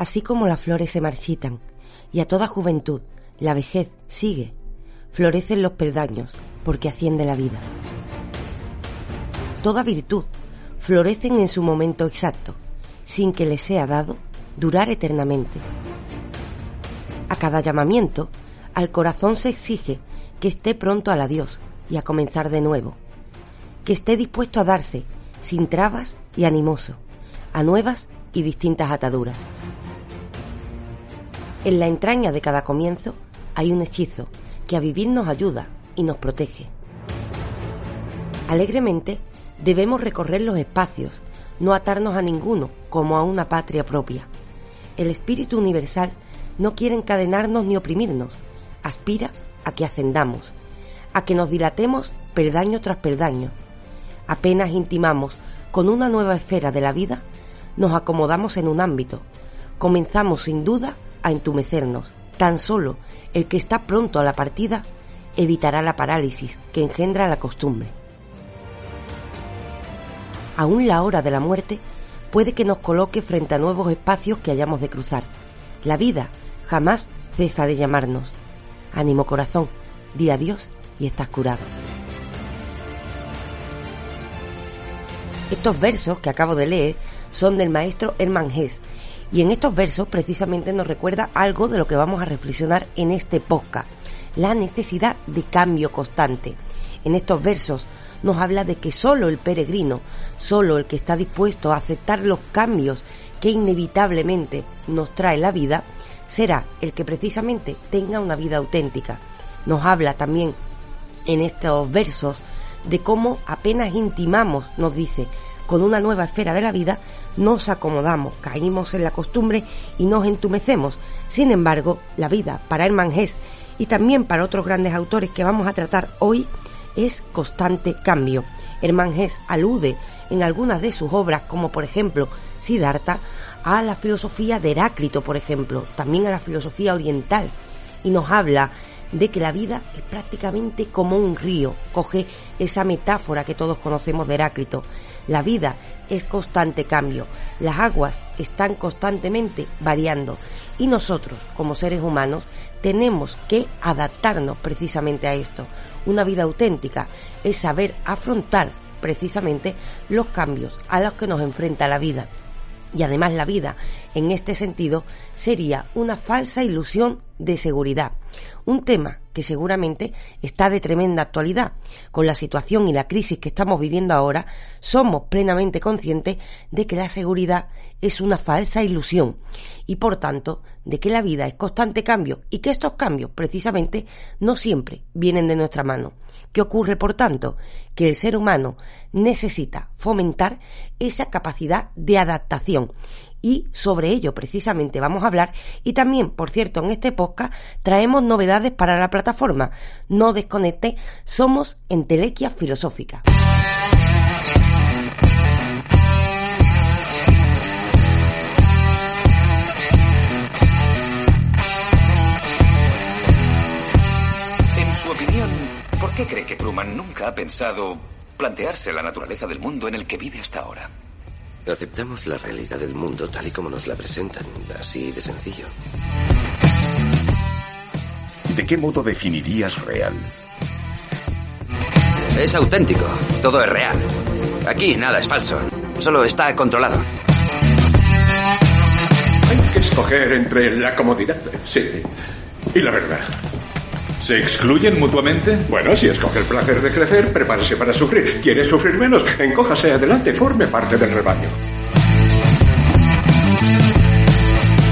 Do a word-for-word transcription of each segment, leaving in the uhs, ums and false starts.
así como las flores se marchitan, y a toda juventud, la vejez sigue, florecen los peldaños, porque asciende la vida. Toda virtud, florecen en su momento exacto, sin que le sea dado durar eternamente. A cada llamamiento, al corazón se exige que esté pronto al adiós y a comenzar de nuevo, que esté dispuesto a darse, sin trabas y animoso, a nuevas y distintas ataduras. En la entraña de cada comienzo hay un hechizo que a vivir nos ayuda y nos protege. Alegremente debemos recorrer los espacios, no atarnos a ninguno como a una patria propia. El espíritu universal no quiere encadenarnos ni oprimirnos, aspira a que ascendamos, a que nos dilatemos peldaño tras peldaño. Apenas intimamos con una nueva esfera de la vida, nos acomodamos en un ámbito, comenzamos sin duda a entumecernos. Tan solo el que está pronto a la partida evitará la parálisis que engendra la costumbre. Aún la hora de la muerte puede que nos coloque frente a nuevos espacios que hayamos de cruzar. La vida jamás cesa de llamarnos. Ánimo corazón, di adiós y estás curado. Estos versos que acabo de leer son del maestro Hermann Hesse, y en estos versos precisamente nos recuerda algo de lo que vamos a reflexionar en este podcast: la necesidad de cambio constante. En estos versos nos habla de que solo el peregrino, solo el que está dispuesto a aceptar los cambios que inevitablemente nos trae la vida, será el que precisamente tenga una vida auténtica. Nos habla también en estos versos de cómo apenas intimamos, nos dice, con una nueva esfera de la vida, nos acomodamos, caímos en la costumbre y nos entumecemos. Sin embargo, la vida para Hermann Hesse y también para otros grandes autores que vamos a tratar hoy es constante cambio. Hermann Hesse alude en algunas de sus obras, como por ejemplo Siddhartha, a la filosofía de Heráclito, por ejemplo, también a la filosofía oriental, y nos habla de que la vida es prácticamente como un río. Coge esa metáfora que todos conocemos de Heráclito. La vida es constante cambio, las aguas están constantemente variando y nosotros, como seres humanos, tenemos que adaptarnos precisamente a esto. Una vida auténtica es saber afrontar precisamente los cambios a los que nos enfrenta la vida. Y además la vida, en este sentido, sería una falsa ilusión de seguridad. Un tema que seguramente está de tremenda actualidad. Con la situación y la crisis que estamos viviendo ahora, somos plenamente conscientes de que la seguridad es una falsa ilusión y, por tanto, de que la vida es constante cambio y que estos cambios, precisamente, no siempre vienen de nuestra mano. ¿Qué ocurre, por tanto? Que el ser humano necesita fomentar esa capacidad de adaptación. Y sobre ello precisamente vamos a hablar, y también, por cierto, en este podcast traemos novedades para la plataforma No Desconectes, somos Entelequia Filosófica. En su opinión, ¿por qué cree que Truman nunca ha pensado plantearse la naturaleza del mundo en el que vive hasta ahora? Aceptamos la realidad del mundo tal y como nos la presentan, así de sencillo. ¿De qué modo definirías real? Es auténtico, todo es real. Aquí nada es falso, solo está controlado. Hay que escoger entre la comodidad, sí, y la verdad. ¿Se excluyen mutuamente? Bueno, si escoge el placer de crecer, prepárese para sufrir. ¿Quiere sufrir menos? Encójase adelante, forme parte del rebaño.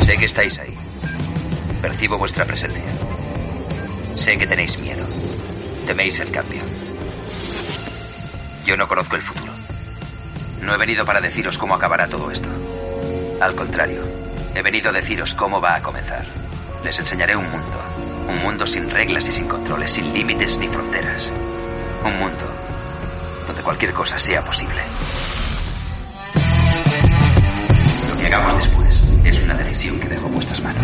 Sé que estáis ahí. Percibo vuestra presencia. Sé que tenéis miedo. Teméis el cambio. Yo no conozco el futuro. No he venido para deciros cómo acabará todo esto. Al contrario, he venido a deciros cómo va a comenzar. Les enseñaré un mundo. Un mundo sin reglas y sin controles, sin límites ni fronteras. Un mundo donde cualquier cosa sea posible. Lo que hagamos después es una decisión que dejo en vuestras manos.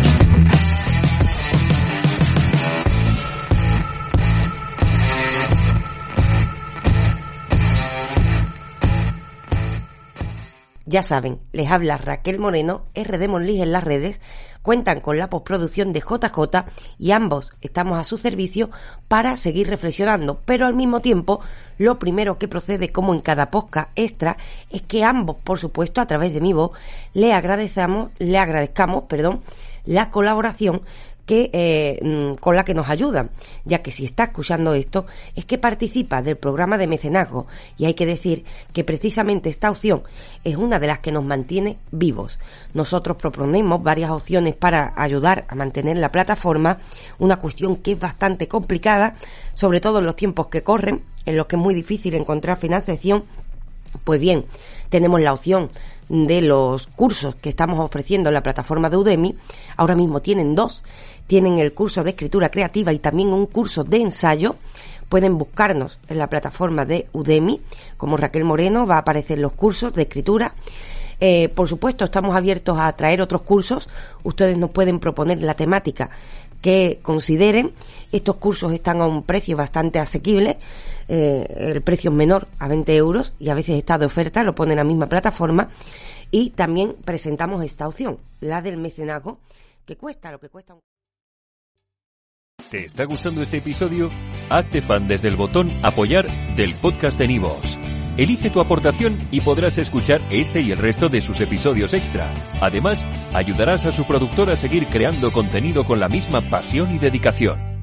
Ya saben, les habla Raquel Moreno, R D MonLiz en las redes, cuentan con la postproducción de J J y ambos estamos a su servicio para seguir reflexionando, pero al mismo tiempo lo primero que procede, como en cada podcast extra, es que ambos, por supuesto, a través de mi voz, le agradezcamos, le agradezcamos, perdón, la colaboración que eh, con la que nos ayudan, ya que si está escuchando esto es que participa del programa de mecenazgo, y hay que decir que precisamente esta opción es una de las que nos mantiene vivos. Nosotros proponemos varias opciones para ayudar a mantener la plataforma, una cuestión que es bastante complicada, sobre todo en los tiempos que corren, en los que es muy difícil encontrar financiación. Pues bien, tenemos la opción de los cursos que estamos ofreciendo en la plataforma de Udemy. Ahora mismo tienen dos, tienen el curso de escritura creativa y también un curso de ensayo. Pueden buscarnos en la plataforma de Udemy, como Raquel Moreno, va a aparecer los cursos de escritura. Eh, por supuesto, estamos abiertos a traer otros cursos. Ustedes nos pueden proponer la temática que consideren. Estos cursos están a un precio bastante asequible, eh, el precio es menor a veinte euros y a veces está de oferta, lo pone en la misma plataforma. Y también presentamos esta opción, la del mecenazgo, que cuesta lo que cuesta un... ¿Te está gustando este episodio? Hazte fan desde el botón Apoyar del podcast de Nivos. Elige tu aportación y podrás escuchar este y el resto de sus episodios extra. Además, ayudarás a su productor a seguir creando contenido con la misma pasión y dedicación.